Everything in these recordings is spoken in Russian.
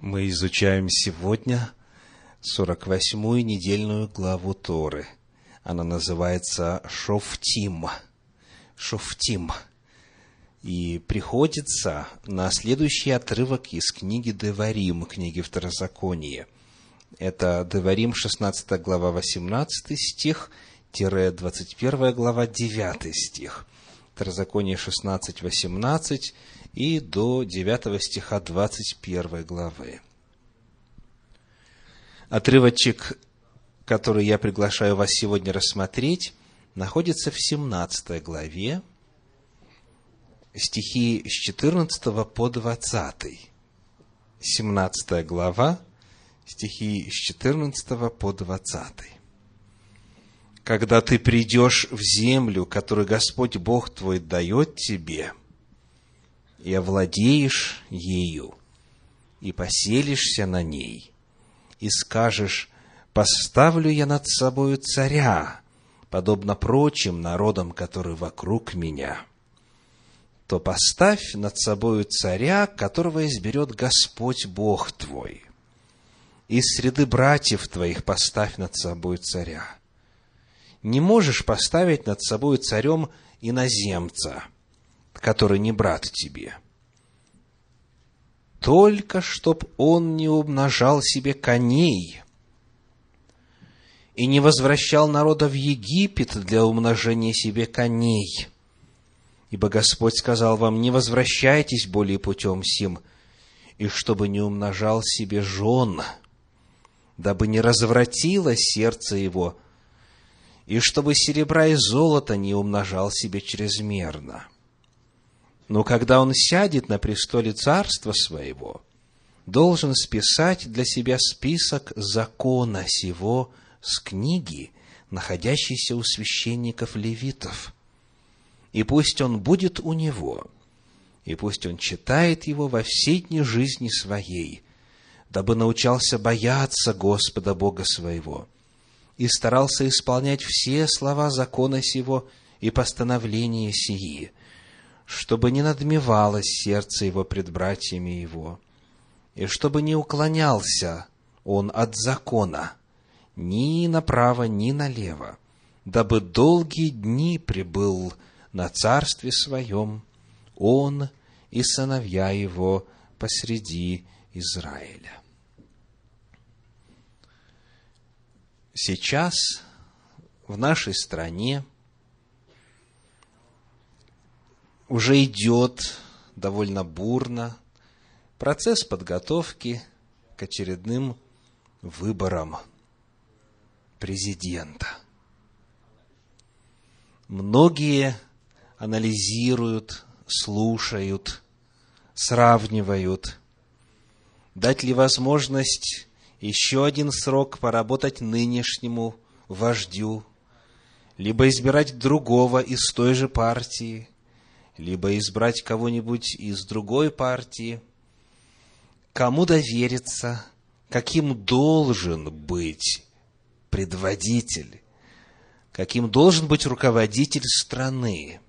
Мы изучаем сегодня 48-ю недельную главу Торы. Она называется «Шофтим». «Шофтим». И приходится на следующий отрывок из книги «Деварим», книги «Второзаконие». Это «Деварим», 16 глава, 18 стих, 21 глава, 9 стих. «Второзаконие» 16, 18 и до 9 стиха 21 главы. Отрывочек, который я приглашаю вас сегодня рассмотреть, находится в 17 главе, стихи с 14 по 20. 17 глава, стихи с 14 по 20. «Когда ты придешь в землю, которую Господь Бог твой дает тебе, и овладеешь ею, и поселишься на ней, и скажешь: поставлю я над собою царя, подобно прочим народам, которые вокруг меня, то поставь над собою царя, которого изберет Господь Бог твой. Из среды братьев твоих поставь над собой царя. Не можешь поставить над собой царем иноземца, который не брат тебе, только чтоб он не умножал себе коней и не возвращал народа в Египет для умножения себе коней. Ибо Господь сказал вам: не возвращайтесь более путем сим, и чтобы не умножал себе жен, дабы не развратило сердце его, и чтобы серебра и золото не умножал себе чрезмерно. Но когда он сядет на престоле царства своего, должен списать для себя список закона сего с книги, находящейся у священников левитов. И пусть он будет у него, и пусть он читает его во все дни жизни своей, дабы научался бояться Господа Бога своего и старался исполнять все слова закона сего и постановления сии, чтобы не надмевалось сердце его пред братьями его, и чтобы не уклонялся он от закона ни направо, ни налево, дабы долгие дни пребыл на царстве своем он и сыновья его посреди Израиля». Сейчас в нашей стране уже идет довольно бурно процесс подготовки к очередным выборам президента. Многие анализируют, слушают, сравнивают, дать ли возможность еще один срок поработать нынешнему вождю, либо избирать другого из той же партии, либо избрать кого-нибудь из другой партии, кому довериться, каким должен быть предводитель, каким должен быть руководитель страны.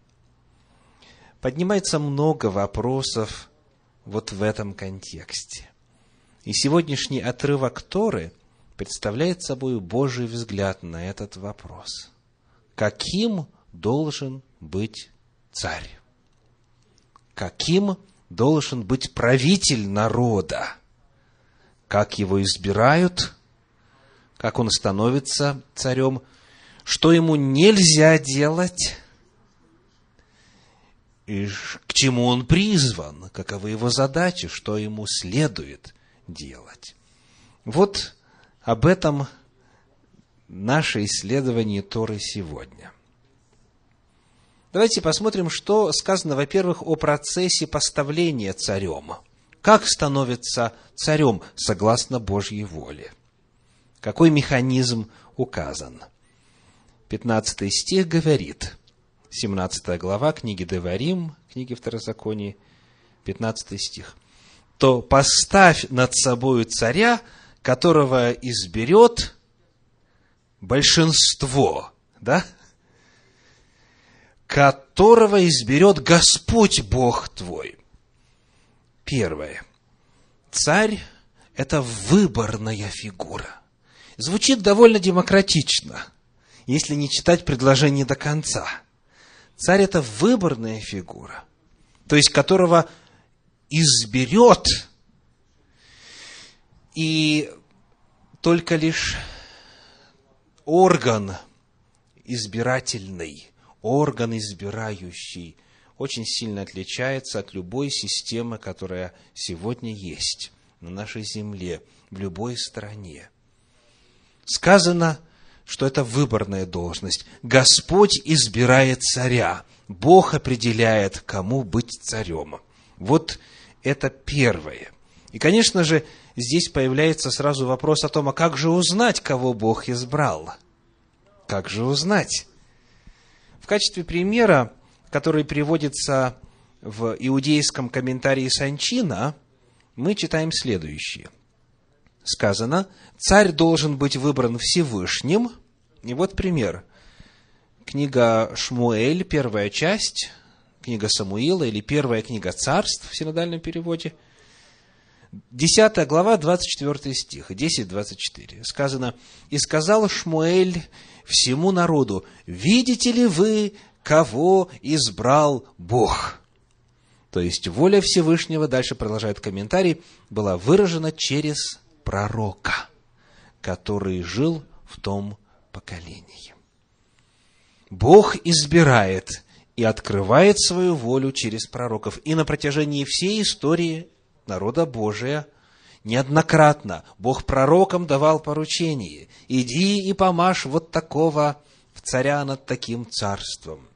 Поднимается много вопросов вот в этом контексте. И сегодняшний отрывок Торы представляет собой Божий взгляд на этот вопрос. Каким должен быть царь? Каким должен быть правитель народа? Как его избирают? Как он становится царем? Что ему нельзя делать? И к чему он призван? Каковы его задачи? Что ему следует делать? Вот об этом наше исследование Торы сегодня. Давайте посмотрим, что сказано, во-первых, о процессе поставления царем. Как становится царем согласно Божьей воле? Какой механизм указан? 15 стих говорит, 17 глава книги Деварим, книги Второзаконие, 15 стих. «То поставь над собою царя, которого изберет большинство». Да? «Которого изберет Господь Бог твой». Первое. Царь это выборная фигура. Звучит довольно демократично, если не читать предложение до конца. Царь – это выборная фигура, то есть которого изберет, и только лишь орган избирательный, орган избирающий очень сильно отличается от любой системы, которая сегодня есть на нашей земле, в любой стране. Сказано, что это выборная должность. Господь избирает царя. Бог определяет, кому быть царем. Вот это первое. И, конечно же, здесь появляется сразу вопрос о том, а как же узнать, кого Бог избрал? Как же узнать? В качестве примера, который приводится в иудейском комментарии Санчина, мы читаем следующее. Сказано, царь должен быть выбран Всевышним. И вот пример. Книга Шмуэль, первая часть, книга Самуила или первая книга Царств в синодальном переводе. 10 глава, 24 стих, 10-24. Сказано, «И сказал Шмуэль всему народу, видите ли вы, кого избрал Бог?» То есть, воля Всевышнего, дальше продолжает комментарий, была выражена через пророка, который жил в том поколении. Бог избирает и открывает свою волю через пророков. И на протяжении всей истории народа Божия неоднократно Бог пророкам давал поручение: «Иди и помажь вот такого в царя над таким царством.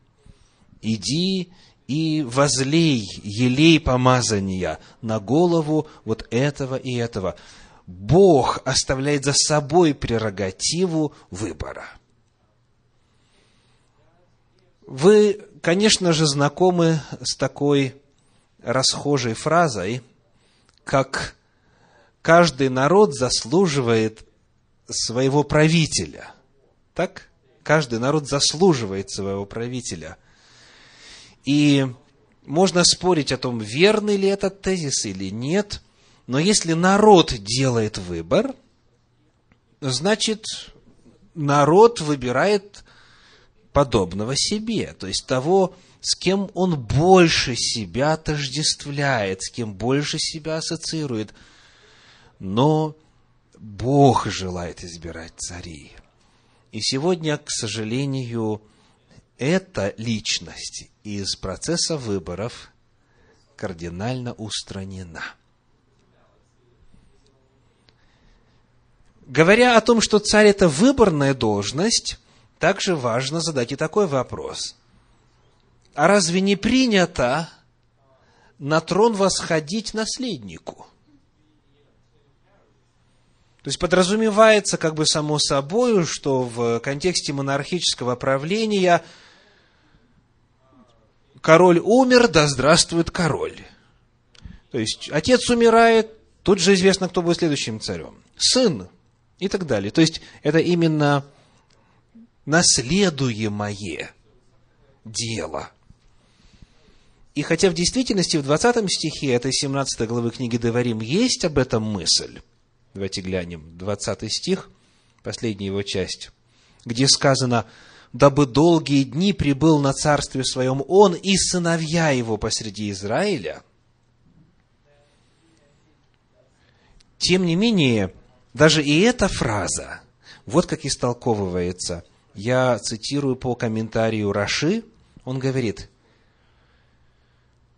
Иди и возлей елей помазания на голову вот этого и этого». Бог оставляет за собой прерогативу выбора. Вы, конечно же, знакомы с такой расхожей фразой, как «каждый народ заслуживает своего правителя». Так? Каждый народ заслуживает своего правителя. И можно спорить о том, верный ли этот тезис или нет, но если народ делает выбор, значит, народ выбирает подобного себе, то есть того, с кем он больше себя отождествляет, с кем больше себя ассоциирует. Но Бог желает избирать царей. И сегодня, к сожалению, эта личность из процесса выборов кардинально устранена. Говоря о том, что царь – это выборная должность, также важно задать и такой вопрос. А разве не принято на трон восходить наследнику? То есть, подразумевается как бы само собой, что в контексте монархического правления король умер, да здравствует король. То есть, отец умирает, тут же известно, кто будет следующим царем. Сын. И так далее. То есть, это именно наследуемое дело. И хотя в действительности в 20 стихе этой 17 главы книги Деварим есть об этом мысль. Давайте глянем. 20 стих, последняя его часть, где сказано, «Дабы долгие дни прибыл на царстве своем он и сыновья его посреди Израиля». Тем не менее, даже и эта фраза, вот как истолковывается. Я цитирую по комментарию Раши. Он говорит,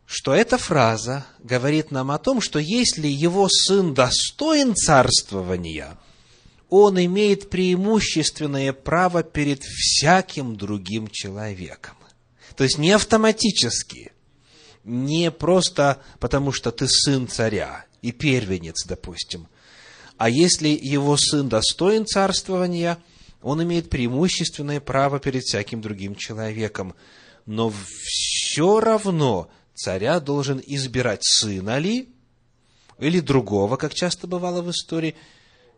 что эта фраза говорит нам о том, что если его сын достоин царствования, он имеет преимущественное право перед всяким другим человеком. То есть, не автоматически, не просто потому, что ты сын царя и первенец, допустим, а если его сын достоин царствования, он имеет преимущественное право перед всяким другим человеком. Но все равно царя должен избирать сына ли, или другого, как часто бывало в истории,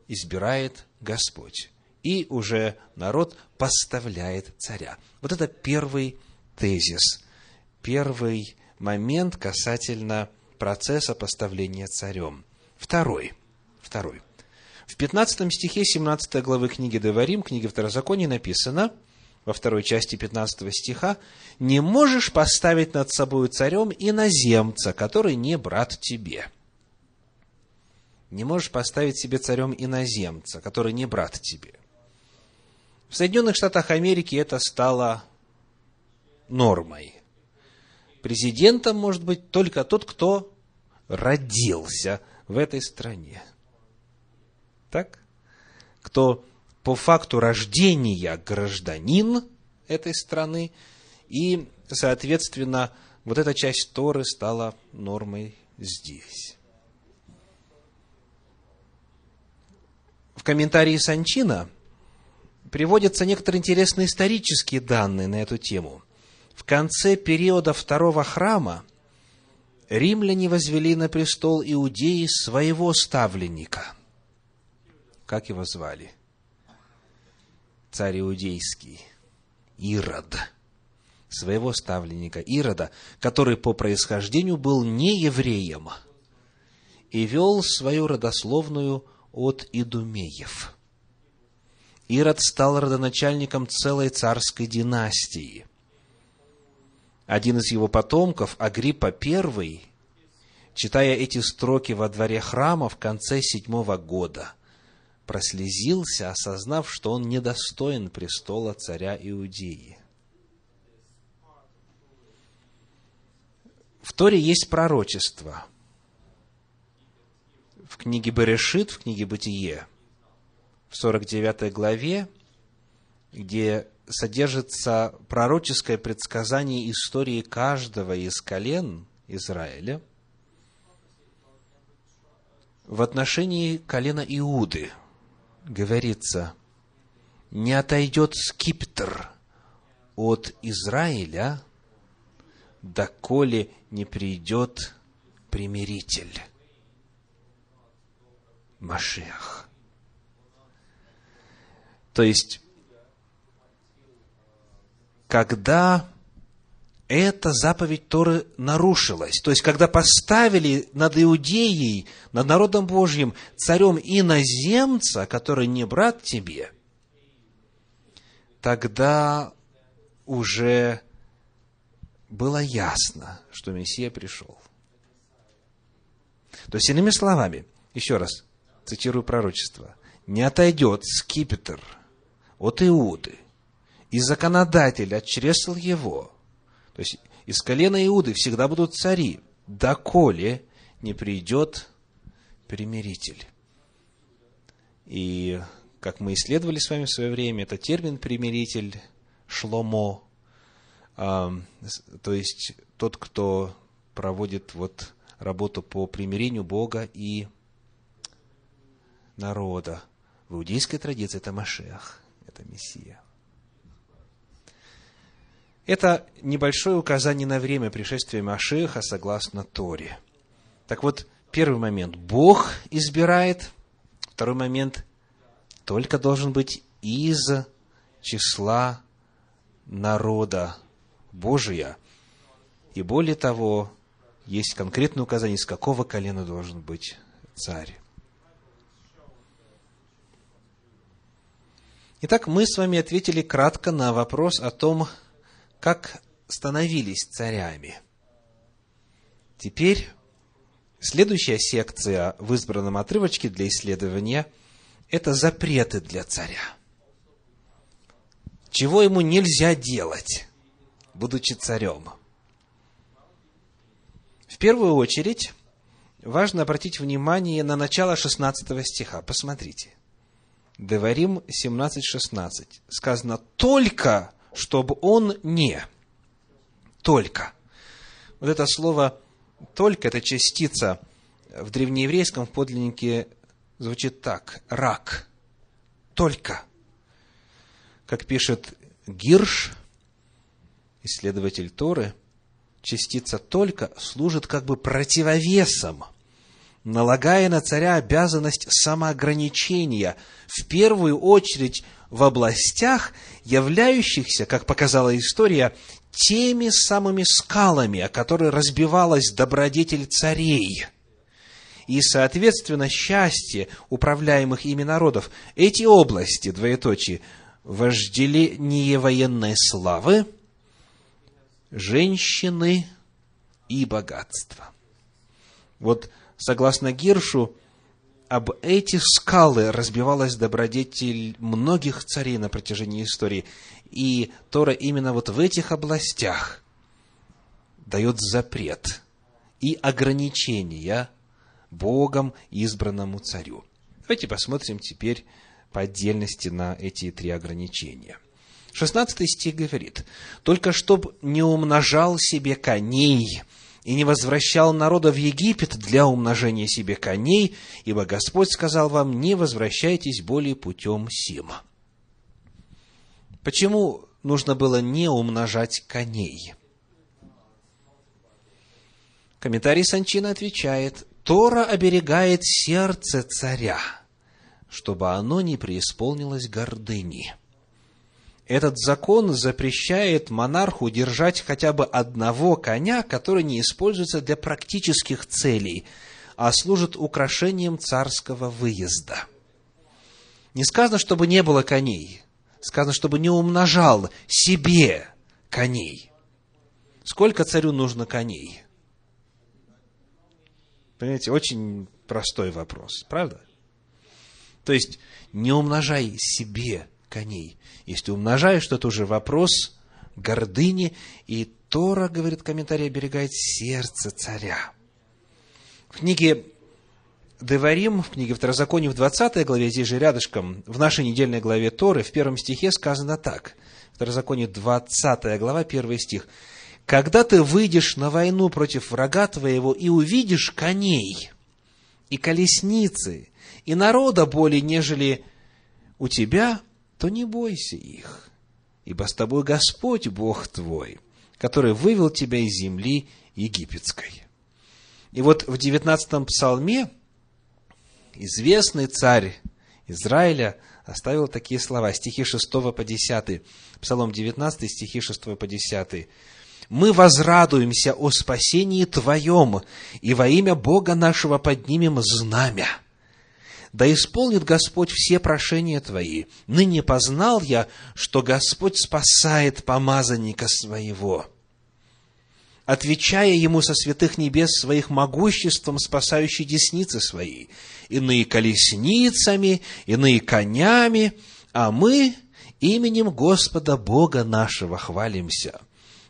избирает Господь. И уже народ поставляет царя. Вот это первый тезис, первый момент касательно процесса поставления царем. Второй. Второй. В 15 стихе 17 главы книги Деварим, книги Второзакония, написано, во второй части 15 стиха, «Не можешь поставить над собою царем иноземца, который не брат тебе». Не можешь поставить себе царем иноземца, который не брат тебе. В Соединенных Штатах Америки это стало нормой. Президентом может быть только тот, кто родился в этой стране. Так? Кто по факту рождения гражданин этой страны, и, соответственно, вот эта часть Торы стала нормой здесь. В комментарии Санчина приводятся некоторые интересные исторические данные на эту тему. В конце периода Второго храма римляне возвели на престол Иудеи своего ставленника. Как его звали? Царь иудейский Ирод. Своего ставленника Ирода, который по происхождению был не евреем и вел свою родословную от идумеев. Ирод стал родоначальником целой царской династии. Один из его потомков, Агриппа I, читая эти строки во дворе храма в конце 7-го года, прослезился, осознав, что он недостоин престола царя Иудеи. В Торе есть пророчество. В книге Берешит, в книге Бытие, в 49 главе, где содержится пророческое предсказание истории каждого из колен Израиля в отношении колена Иуды. Говорится, не отойдет скипетр от Израиля, доколе не придет примиритель, Машиах. То есть, когда эта заповедь Торы нарушилась, то есть, когда поставили над Иудеей, над народом Божьим, царем иноземца, который не брат тебе, тогда уже было ясно, что Мессия пришел. То есть, иными словами, еще раз цитирую пророчество, «Не отойдет скипетр от Иуды, и законодатель отчресл его». То есть, из колена Иуды всегда будут цари, доколе не придет примиритель. И, как мы исследовали с вами в свое время, это термин примиритель, Шломо, то есть, тот, кто проводит вот работу по примирению Бога и народа. В иудейской традиции это Машиах, это Мессия. Это небольшое указание на время пришествия Машиаха согласно Торе. Так вот, первый момент – Бог избирает. Второй момент – только должен быть из числа народа Божия. И более того, есть конкретное указание, из какого колена должен быть царь. Итак, мы с вами ответили кратко на вопрос о том, как становились царями. Теперь следующая секция в избранном отрывочке для исследования – это запреты для царя. Чего ему нельзя делать, будучи царем? В первую очередь, важно обратить внимание на начало 16 стиха. Посмотрите. Деварим 17:16. Сказано «только», чтобы он не. Только. Вот это слово «только», эта частица в древнееврейском в подлиннике звучит так. Рак. Только. Как пишет Гирш, исследователь Торы, частица «только» служит как бы противовесом, налагая на царя обязанность самоограничения, в первую очередь в областях, являющихся, как показала история, теми самыми скалами, о которые разбивалась добродетель царей. и, соответственно, счастье управляемых ими народов. Эти области, двоеточие, вожделение военной славы, женщины и богатство. Вот, согласно Гиршу, об эти скалы разбивалась добродетель многих царей на протяжении истории. И Тора именно вот в этих областях дает запрет и ограничения Богом избранному царю. Давайте посмотрим теперь по отдельности на эти три ограничения. 16 стих говорит: «Только чтоб не умножал себе коней, и не возвращал народа в Египет для умножения себе коней, ибо Господь сказал вам, не возвращайтесь более путем сим». Почему нужно было не умножать коней? Комментарий Санчина отвечает: Тора оберегает сердце царя, чтобы оно не преисполнилось гордыни. Этот закон запрещает монарху держать хотя бы одного коня, который не используется для практических целей, а служит украшением царского выезда. Не сказано, чтобы не было коней. Сказано, чтобы не умножал себе коней. Сколько царю нужно коней? Понимаете, очень простой вопрос, правда? То есть, не умножай себе коней. Если умножаешь, то это уже вопрос гордыни. И Тора, говорит комментарий, оберегает сердце царя. В книге Деварим, в книге Второзакония, в 20 главе, здесь же рядышком, в нашей недельной главе Торы, в 1 стихе сказано так. Второзаконие, 20 глава, 1 стих. «Когда ты выйдешь на войну против врага твоего и увидишь коней, и колесницы, и народа более, нежели у тебя, то не бойся их, ибо с тобой Господь Бог твой, который вывел тебя из земли египетской». И вот в 19-м псалме известный царь Израиля оставил такие слова, стихи 6 по 10, псалом 19, стихи 6 по 10. «Мы возрадуемся о спасении Твоем, и во имя Бога нашего поднимем знамя. Да исполнит Господь все прошения Твои. Ныне познал я, что Господь спасает помазанника Своего. Отвечая Ему со святых небес Своих могуществом, спасающей десницы Своей, иные колесницами, иные конями, а мы именем Господа Бога нашего хвалимся.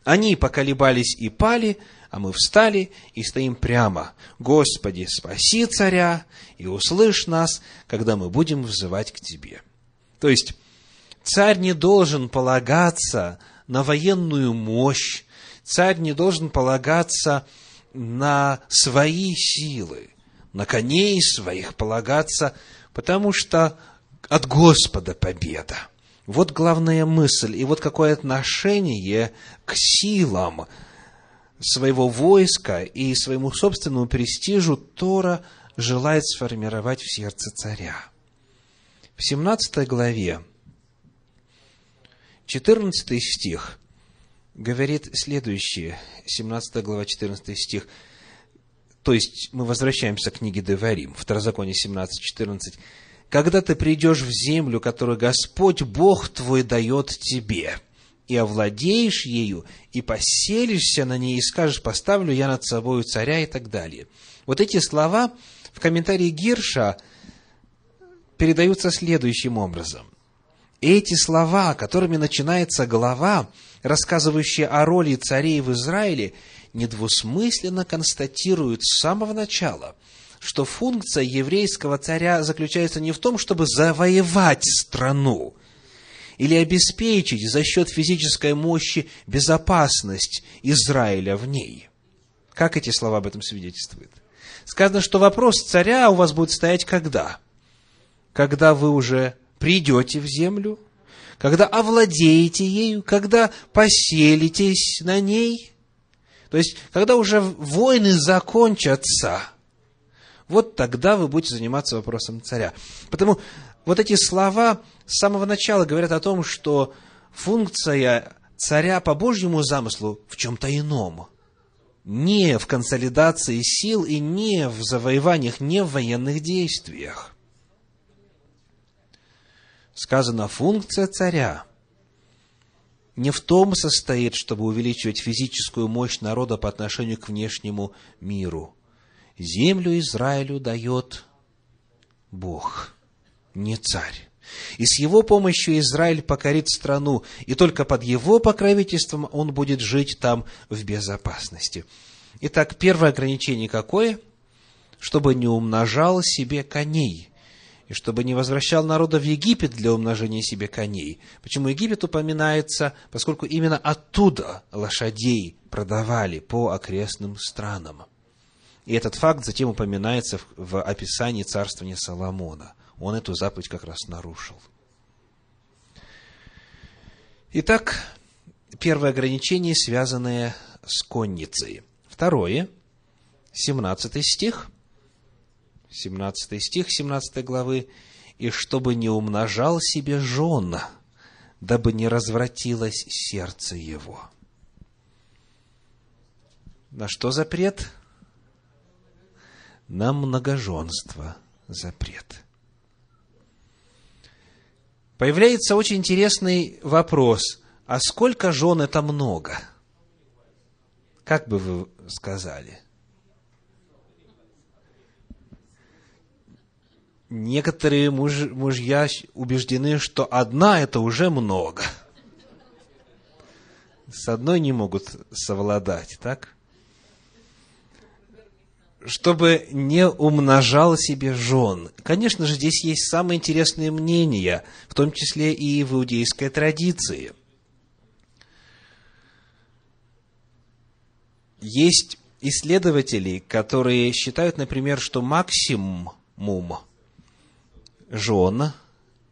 Они поколебались и пали, а мы встали и стоим прямо. Господи, спаси царя и услышь нас, когда мы будем взывать к Тебе». То есть, царь не должен полагаться на военную мощь, царь не должен полагаться на свои силы, на коней своих полагаться, потому что от Господа победа. Вот главная мысль, и вот какое отношение к силам своего войска и своему собственному престижу Тора желает сформировать в сердце царя. В 17 главе, 14 стих, говорит следующее, 17 глава, 14 стих, то есть мы возвращаемся к книге Деварим, Второзаконие 17, 14. «Когда ты придешь в землю, которую Господь Бог твой дает тебе, и овладеешь ею, и поселишься на ней, и скажешь, поставлю я над собою царя», и так далее. Вот эти слова в комментарии Гирша передаются следующим образом. Эти слова, которыми начинается глава, рассказывающая о роли царей в Израиле, недвусмысленно констатируют с самого начала, что функция еврейского царя заключается не в том, чтобы завоевать страну или обеспечить за счет физической мощи безопасность Израиля в ней. Как эти слова об этом свидетельствуют? Сказано, что вопрос царя у вас будет стоять когда? Когда вы уже придете в землю, когда овладеете ею, когда поселитесь на ней, то есть, когда уже войны закончатся, вот тогда вы будете заниматься вопросом царя. Потому вот эти слова с самого начала говорят о том, что функция царя по Божьему замыслу в чем-то ином. не в консолидации сил и не в завоеваниях, не в военных действиях. Сказано, функция царя не в том состоит, чтобы увеличивать физическую мощь народа по отношению к внешнему миру. Землю Израилю дает Бог, не царь. И с его помощью Израиль покорит страну, и только под его покровительством он будет жить там в безопасности. Итак, первое ограничение какое? Чтобы не умножал себе коней, и чтобы не возвращал народа в Египет для умножения себе коней. Почему Египет упоминается? Поскольку именно оттуда лошадей продавали по окрестным странам. И этот факт затем упоминается в описании царствования Соломона. Он эту заповедь как раз нарушил. Итак, первое ограничение, связанное с конницей. Второе, 17 стих, 17 стих 17 главы. «И чтобы не умножал себе жен, дабы не развратилось сердце его». На что запрет? На многоженство запрет. Появляется очень интересный вопрос. А сколько жен это много? Как бы вы сказали? Некоторые мужья убеждены, что одна это уже много. С одной не могут совладать, так? Чтобы не умножал себе жен. Конечно же, здесь есть самые интересные мнения, в том числе и в иудейской традиции. Есть исследователи, которые считают, например, что максимум жен,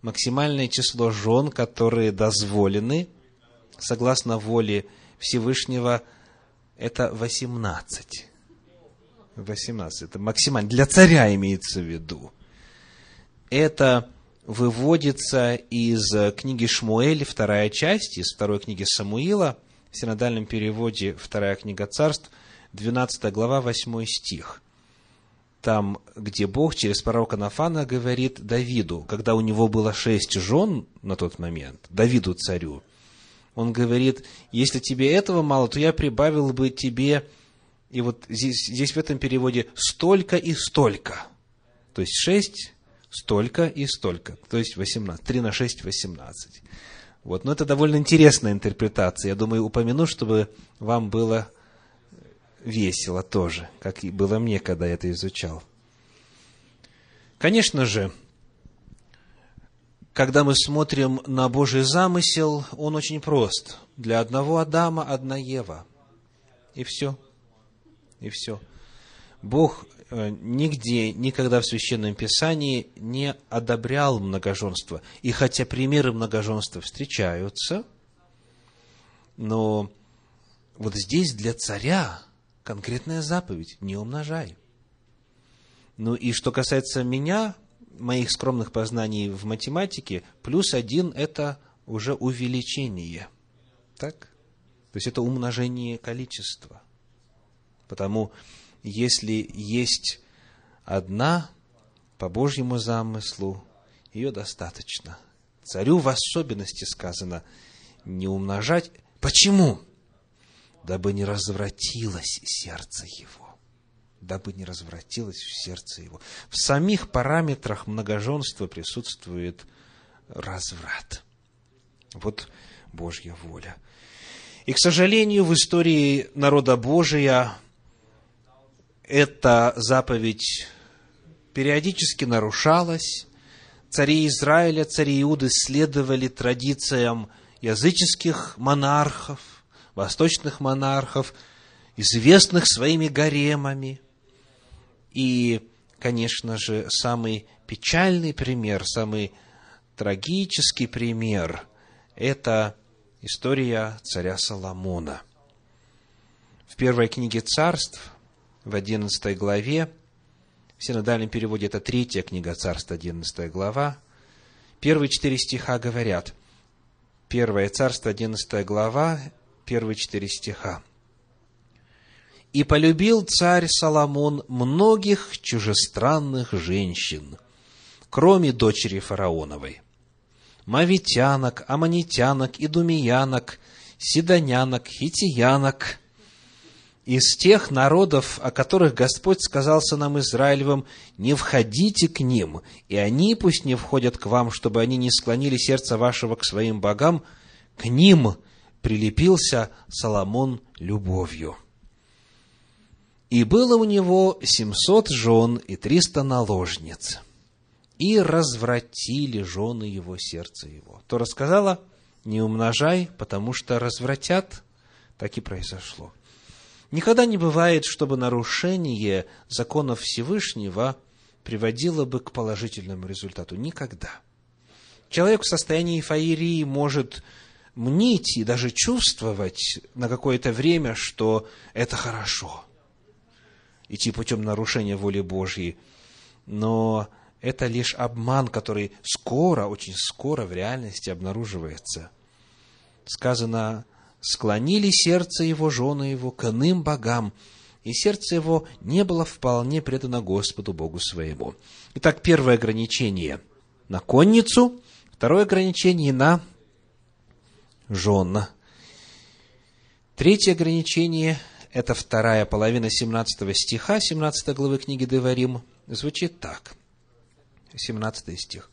максимальное число жен, которые дозволены, согласно воле Всевышнего, это 18. 18, это максимально, для царя имеется в виду. Это выводится из книги Шмуэль, вторая часть, из второй книги Самуила, в синодальном переводе вторая книга Царств, 12 глава, 8 стих. Там, где Бог через пророка Нафана говорит Давиду, когда у него было 6 жен на тот момент, Давиду царю, он говорит, если тебе этого мало, то я прибавил бы тебе... И вот здесь в этом переводе «столько и столько». То есть 6, столько и столько. То есть 18. 3 на 6, 18. Вот. Но это довольно интересная интерпретация. Я думаю, упомяну, чтобы вам было весело тоже, как и было мне, когда я это изучал. Конечно же, когда мы смотрим на Божий замысел, он очень прост. Для одного Адама, одна Ева. И все. И все. Бог нигде, никогда в Священном Писании не одобрял многоженство. И хотя примеры многоженства встречаются, но вот здесь для царя конкретная заповедь – не умножай. Ну и что касается меня, моих скромных познаний в математике, +1 – это уже увеличение. Так? То есть это умножение количества. Потому, если есть одна, по Божьему замыслу, ее достаточно. Царю в особенности сказано не умножать. Почему? Дабы не развратилось сердце его. Дабы не развратилось в сердце его. В самих параметрах многоженства присутствует разврат. Вот Божья воля. И, к сожалению, в истории народа Божия эта заповедь периодически нарушалась. Цари Израиля, цари Иуды следовали традициям языческих монархов, восточных монархов, известных своими гаремами. И, конечно же, самый печальный пример, самый трагический пример – это история царя Соломона. В первой книге Царств, в 11 главе, в синодальном переводе это 3 книга Царств, 11 глава, первые 4 стиха говорят. 1 Царство, 11 глава, первые 4 стиха. И полюбил царь Соломон многих чужестранных женщин, кроме дочери фараоновой, мавитянок, аммонитянок, идумеянок, сидонянок, хитиянок, из тех народов, о которых Господь сказал сынам Израилевым: «Не входите к ним, и они пусть не входят к вам, чтобы они не склонили сердце вашего к своим богам», к ним прилепился Соломон любовью. И было у него 700 жен и 300 наложниц, и развратили жены его сердце его. Тора сказала: не умножай, потому что развратят. Так и произошло. Никогда не бывает, чтобы нарушение законов Всевышнего приводило бы к положительному результату. Никогда. Человек в состоянии фаерии может мнить и даже чувствовать на какое-то время, что это хорошо, идти путем нарушения воли Божьей. Но это лишь обман, который скоро, очень скоро в реальности обнаруживается. Сказано: склонили сердце его, жены его, к иным богам, и сердце его не было вполне предано Господу Богу своему. Итак, первое ограничение на конницу, второе ограничение на жен. Третье ограничение, это вторая половина 17 стиха, 17 главы книги Деварим, звучит так, 17 стих.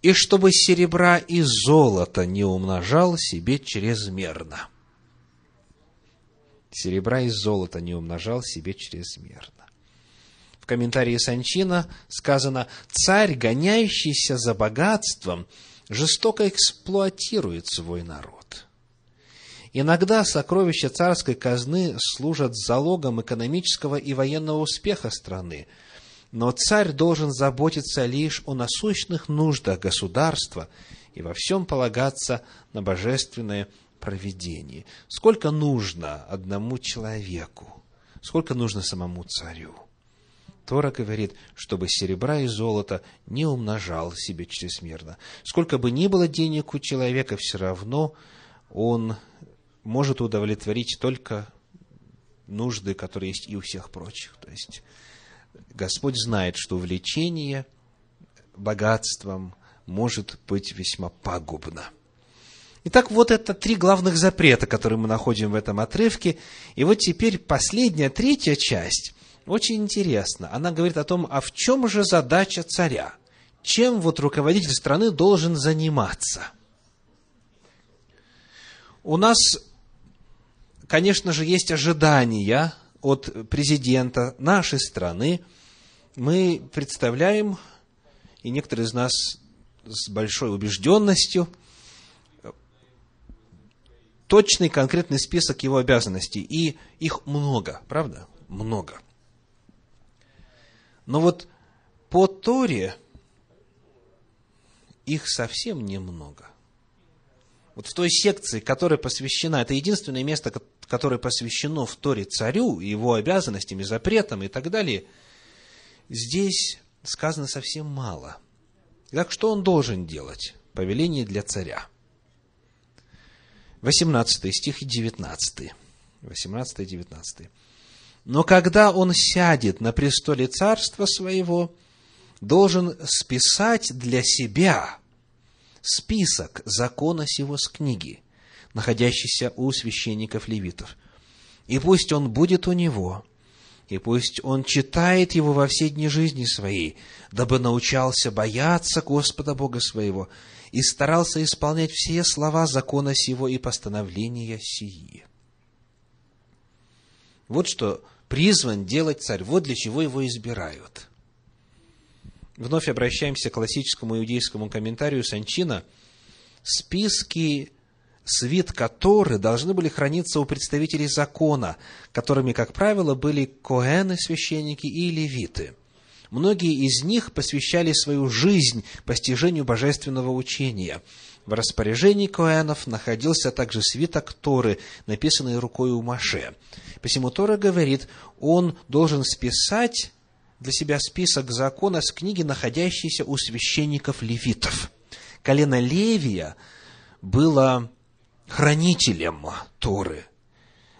«И чтобы серебра и золото не умножал себе чрезмерно». Серебра и золото не умножал себе чрезмерно. В комментарии Санчина сказано: «Царь, гоняющийся за богатством, жестоко эксплуатирует свой народ. Иногда сокровища царской казны служат залогом экономического и военного успеха страны, но царь должен заботиться лишь о насущных нуждах государства и во всем полагаться на божественное провидение». Сколько нужно одному человеку? Сколько нужно самому царю? Тора говорит, чтобы серебра и золото не умножал себе чрезмерно. Сколько бы ни было денег у человека, все равно он может удовлетворить только нужды, которые есть и у всех прочих. То есть Господь знает, что увлечение богатством может быть весьма пагубно. Итак, вот это три главных запрета, которые мы находим в этом отрывке. И вот теперь последняя, третья часть, очень интересна. Она говорит о том, а в чем же задача царя? Чем вот руководитель страны должен заниматься? У нас, конечно же, есть ожидания от президента нашей страны. Мы представляем, и некоторые из нас с большой убежденностью, точный конкретный список его обязанностей. И их много, правда? Много. Но вот по Торе их совсем немного. Вот в той секции, которая посвящена, это единственное место, которое посвящено в Торе царю, его обязанностям и запретам и так далее, здесь сказано совсем мало. Итак, что он должен делать? Повеление для царя. 18 стих и 19. 18 и 19. «Но когда он сядет на престоле царства своего, должен списать для себя список закона сего с книги, находящийся у священников-левитов. И пусть он будет у него, и пусть он читает его во все дни жизни своей, дабы научался бояться Господа Бога своего и старался исполнять все слова закона сего и постановления сии». Вот что призван делать царь, вот для чего его избирают. Вновь обращаемся к классическому иудейскому комментарию Санчина, списки, свит которых должны были храниться у представителей закона, которыми, как правило, были коэны, священники и левиты. Многие из них посвящали свою жизнь постижению божественного учения. В распоряжении коэнов находился также свиток Торы, написанный рукой у Моше. Посему Тора говорит, он должен списать для себя список закона с книги, находящейся у священников-левитов. Колено Левия было хранителем Торы.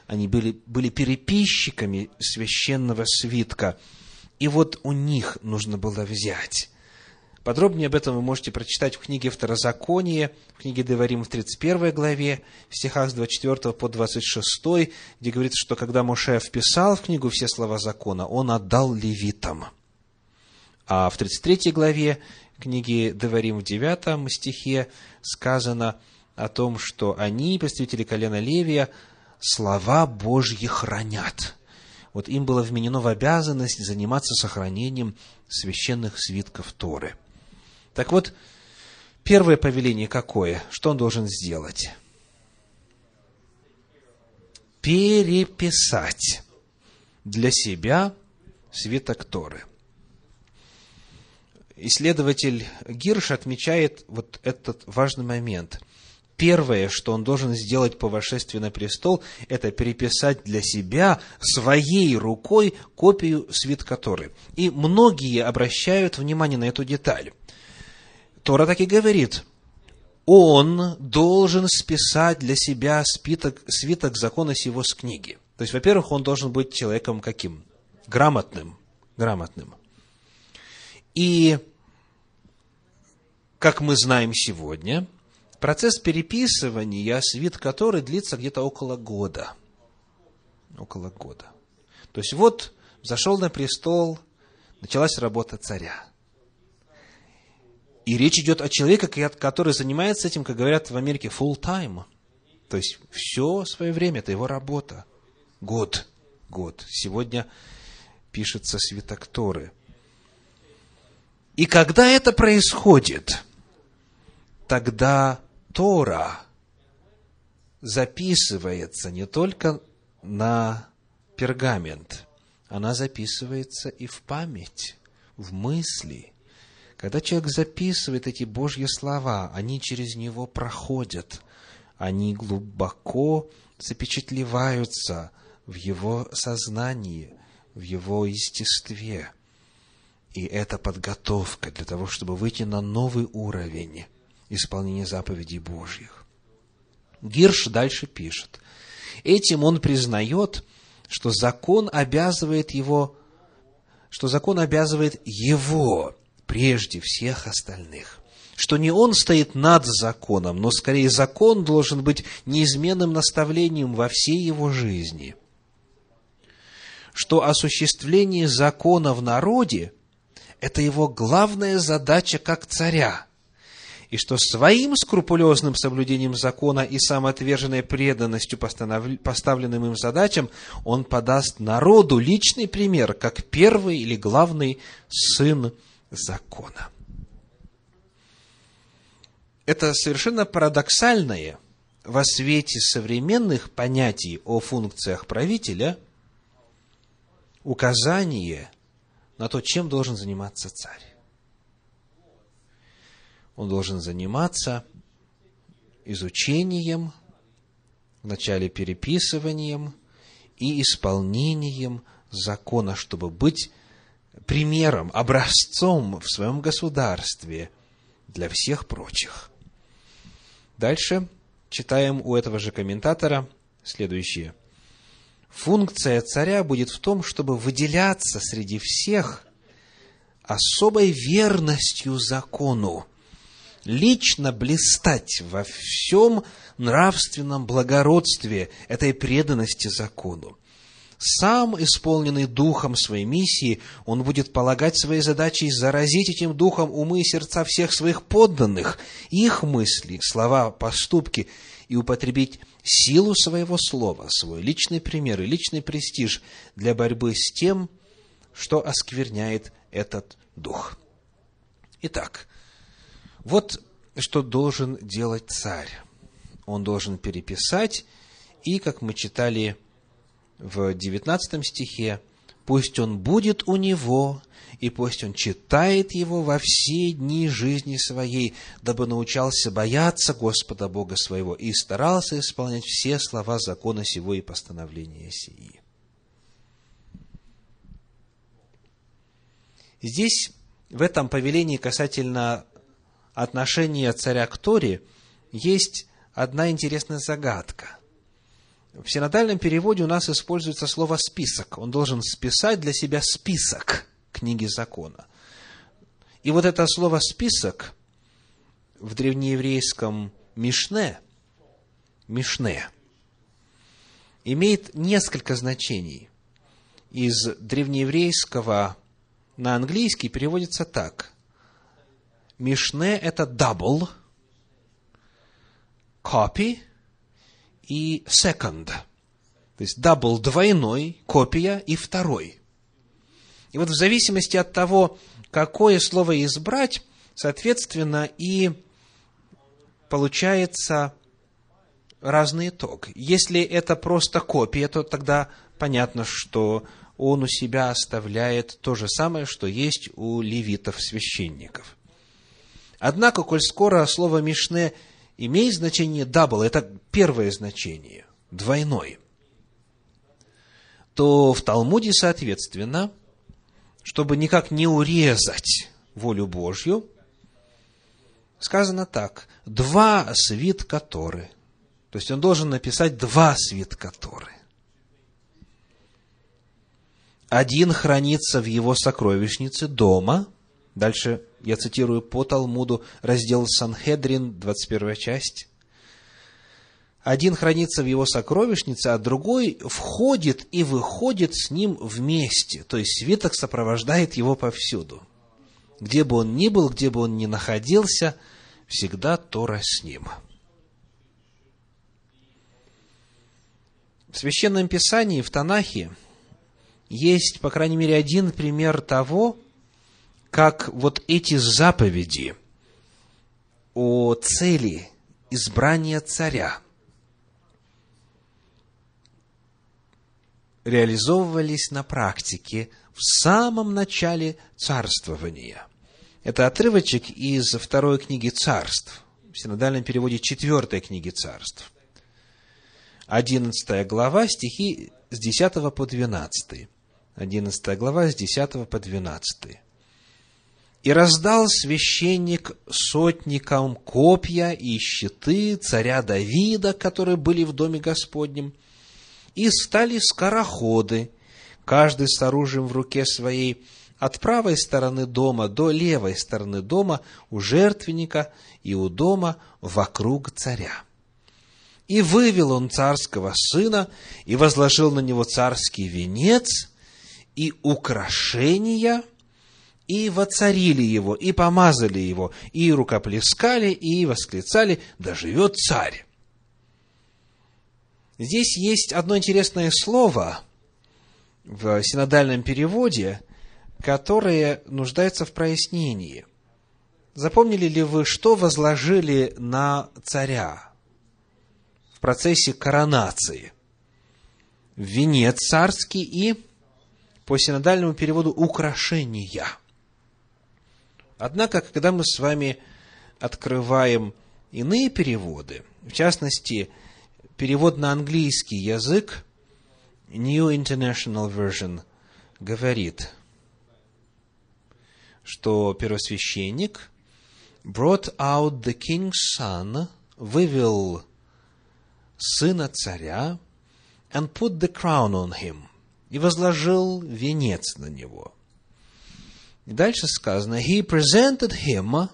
они были переписчиками священного свитка. И вот у них нужно было взять. Подробнее об этом вы можете прочитать в книге Второзаконие, в книге Деварим в 31 главе, в стихах с 24 по 26, где говорится, что когда Моше вписал в книгу все слова закона, он отдал левитам. А в 33 главе книги Деварим в 9 стихе сказано о том, что они, представители колена Левия, слова Божьи хранят. Вот им было вменено в обязанность заниматься сохранением священных свитков Торы. Так вот, первое повеление какое? Что он должен сделать? Переписать для себя свиток Торы. Исследователь Гирш отмечает вот этот важный момент. Первое, что он должен сделать по восшествии на престол, это переписать для себя своей рукой копию свитка Торы. И многие обращают внимание на эту деталь. Тора так и говорит: он должен списать для себя свиток закона сего с книги. То есть, во-первых, он должен быть человеком каким? Грамотным. И, как мы знаем сегодня, процесс переписывания свитка Торы длится где-то около года. То есть вот взошел на престол, началась работа царя. И речь идет о человеке, который занимается этим, как говорят в Америке, full time. То есть все свое время, это его работа. Год. Сегодня пишется свиток Торы. И когда это происходит, тогда Тора записывается не только на пергамент, она записывается и в память, в мысли. Когда человек записывает эти Божьи слова, они через него проходят, они глубоко запечатлеваются в его сознании, в его естестве. И это подготовка для того, чтобы выйти на новый уровень исполнения заповедей Божьих. Гирш дальше пишет. Этим он признает, что закон обязывает его прежде всех остальных. Что не он стоит над законом, но скорее закон должен быть неизменным наставлением во всей его жизни. Что осуществление закона в народе – это его главная задача как царя. И что своим скрупулезным соблюдением закона и самоотверженной преданностью поставленным им задачам он подаст народу личный пример, как первый или главный сын закона. Это совершенно парадоксальное во свете современных понятий о функциях правителя указание на то, чем должен заниматься царь. Он должен заниматься изучением, вначале переписыванием и исполнением закона, чтобы быть примером, образцом в своем государстве для всех прочих. Дальше читаем у этого же комментатора следующее. Функция царя будет в том, чтобы выделяться среди всех особой верностью закону, лично блистать во всем нравственном благородстве этой преданности закону. Сам, исполненный духом своей миссии, он будет полагать своей задачей заразить этим духом умы и сердца всех своих подданных, их мысли, слова, поступки, и употребить силу своего слова, свой личный пример и личный престиж для борьбы с тем, что оскверняет этот дух. Итак, вот что должен делать царь. Он должен переписать, и, как мы читали в 19 стихе, пусть он будет у него, и пусть он читает его во все дни жизни своей, дабы научался бояться Господа Бога своего и старался исполнять все слова закона сего и постановления сии. Здесь, в этом повелении касательно отношение царя к Торе, есть одна интересная загадка. В синодальном переводе у нас используется слово «список». Он должен списать для себя список книги закона. И вот это слово «список» в древнееврейском «мишне» имеет несколько значений. Из древнееврейского на английский переводится так. «Мишне» – это «double», «copy» и second, то есть double – двойной, копия и второй. И вот в зависимости от того, какое слово избрать, соответственно, и получается разный итог. Если это просто копия, то тогда понятно, что он у себя оставляет то же самое, что есть у левитов-священников. Однако, коль скоро слово «мишне» имеет значение double, это первое значение, двойной, то в Талмуде, соответственно, чтобы никак не урезать волю Божью, сказано так, два свитка Торы. То есть он должен написать два свитка Торы. Один хранится в его сокровищнице дома. Дальше я цитирую по Талмуду, раздел Санхедрин, 21 часть. Один хранится в его сокровищнице, а другой входит и выходит с ним вместе. То есть свиток сопровождает его повсюду. Где бы он ни был, где бы он ни находился, всегда Тора с ним. В Священном Писании, в Танахе, есть, по крайней мере, один пример того, как вот эти заповеди о цели избрания царя реализовывались на практике в самом начале царствования. Это отрывочек из второй книги Царств, в синодальном переводе четвертой книги Царств. 11 глава, стихи с 10 по 12. 11 глава, с 10 по 12. «И раздал священник сотникам копья и щиты царя Давида, которые были в доме Господнем, и стали скороходы, каждый с оружием в руке своей, от правой стороны дома до левой стороны дома, у жертвенника и у дома вокруг царя. И вывел он царского сына, и возложил на него царский венец и украшения, и воцарили его, и помазали его, и рукоплескали, и восклицали: да живет царь». Здесь есть одно интересное слово в синодальном переводе, которое нуждается в прояснении. Запомнили ли вы, что возложили на царя в процессе коронации? Венец царский и, по синодальному переводу, украшения. Однако, когда мы с вами открываем иные переводы, в частности, перевод на английский язык, New International Version, говорит, что первосвященник brought out the king's son, вывел сына царя, and put the crown on him, и возложил венец на него. И дальше сказано, he presented him,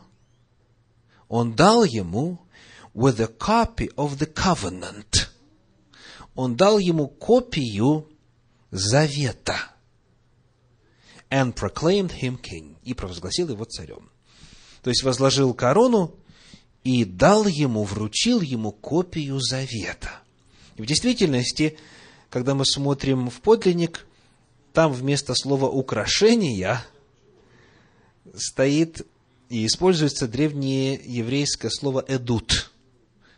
он дал ему, with a copy of the covenant. Он дал ему копию завета. And proclaimed him king. И провозгласил его царем. То есть возложил корону и дал ему, вручил ему копию завета. И в действительности, когда мы смотрим в подлинник, там вместо слова «украшения» стоит и используется древнее еврейское слово «эдут»,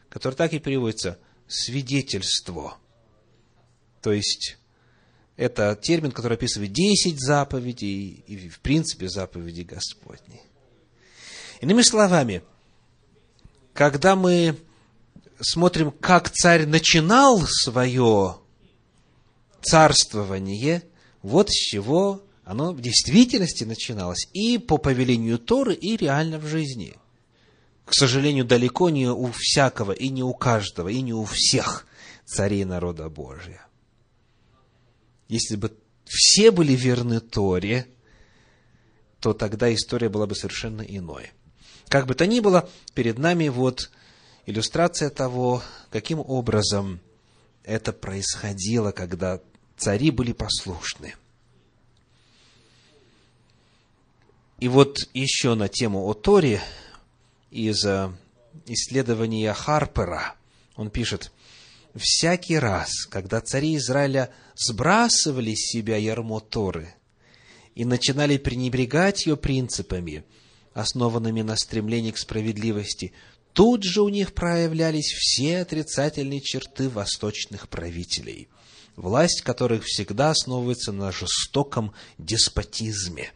которое так и переводится «свидетельство». То есть, это термин, который описывает 10 заповедей и, в принципе, заповеди Господни. Иными словами, когда мы смотрим, как царь начинал свое царствование, вот с чего оно в действительности начиналось и по повелению Торы, и реально в жизни. К сожалению, далеко не у всякого, и не у каждого, и не у всех царей народа Божия. Если бы все были верны Торе, то тогда история была бы совершенно иной. Как бы то ни было, перед нами вот иллюстрация того, каким образом это происходило, когда цари были послушны. И вот еще на тему о Торе из исследования Харпера он пишет: «Всякий раз, когда цари Израиля сбрасывали с себя ярмо Торы и начинали пренебрегать ее принципами, основанными на стремлении к справедливости, тут же у них проявлялись все отрицательные черты восточных правителей, власть которых всегда основывается на жестоком деспотизме,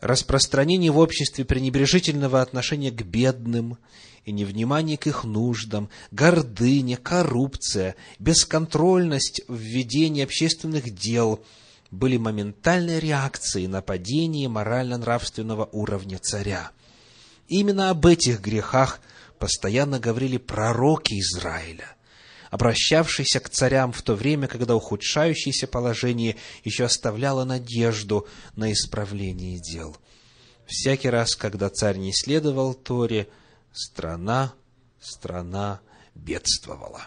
распространение в обществе пренебрежительного отношения к бедным и невнимание к их нуждам, гордыня, коррупция, бесконтрольность в ведении общественных дел были моментальной реакцией на падение морально-нравственного уровня царя. Именно об этих грехах постоянно говорили пророки Израиля, обращавшийся к царям в то время, когда ухудшающееся положение еще оставляло надежду на исправление дел. Всякий раз, когда царь не следовал Торе, страна бедствовала».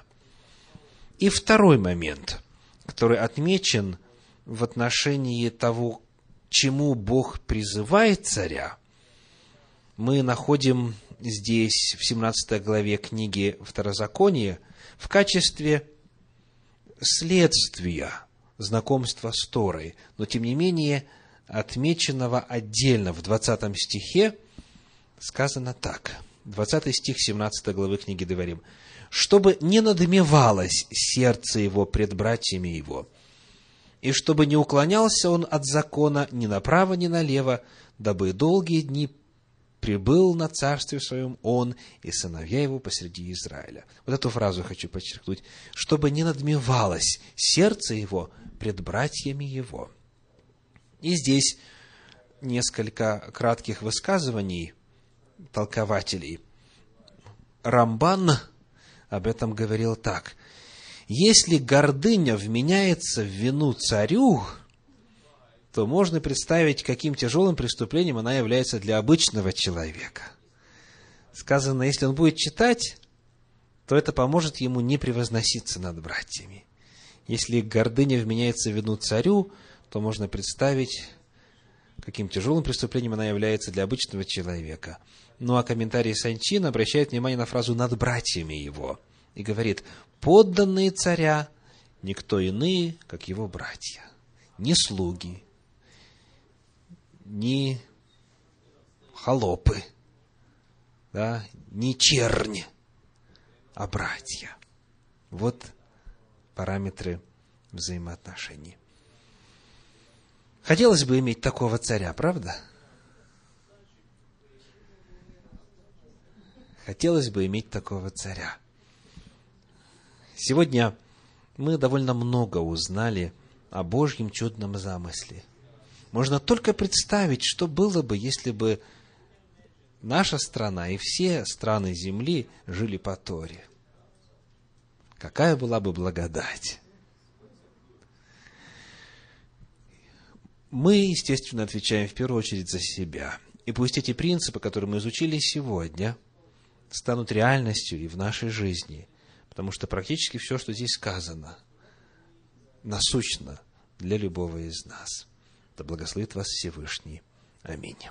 И второй момент, который отмечен в отношении того, чему Бог призывает царя, мы находим здесь, в 17 главе книги Второзакония, в качестве следствия знакомства с Торой, но, тем не менее, отмеченного отдельно в 20 стихе, сказано так, 20 стих 17 главы книги Деварим: «Чтобы не надмевалось сердце его пред братьями его, и чтобы не уклонялся он от закона ни направо, ни налево, дабы долгие дни прибыл на царстве своем он и сыновья его посреди Израиля». Вот эту фразу хочу подчеркнуть. «Чтобы не надмевалось сердце его пред братьями его». И здесь несколько кратких высказываний толкователей. Рамбан об этом говорил так: «Если гордыня вменяется в вину царю, то можно представить, каким тяжелым преступлением она является для обычного человека. Сказано, если он будет читать, то это поможет ему не превозноситься над братьями. Если гордыня вменяется в вину царю, то можно представить, каким тяжелым преступлением она является для обычного человека». Ну а комментарий Санчин обращает внимание на фразу «над братьями его» и говорит: «Подданные царя никто иные, как его братья, не слуги, ни холопы, да, ни черни, а братья». Вот параметры взаимоотношений. Хотелось бы иметь такого царя, правда? Хотелось бы иметь такого царя. Сегодня мы довольно много узнали о Божьем чудном замысле. Можно только представить, что было бы, если бы наша страна и все страны земли жили по Торе. Какая была бы благодать! Мы, естественно, отвечаем в первую очередь за себя. И пусть эти принципы, которые мы изучили сегодня, станут реальностью и в нашей жизни. Потому что практически все, что здесь сказано, насущно для любого из нас. Да благословит вас Всевышний. Аминь.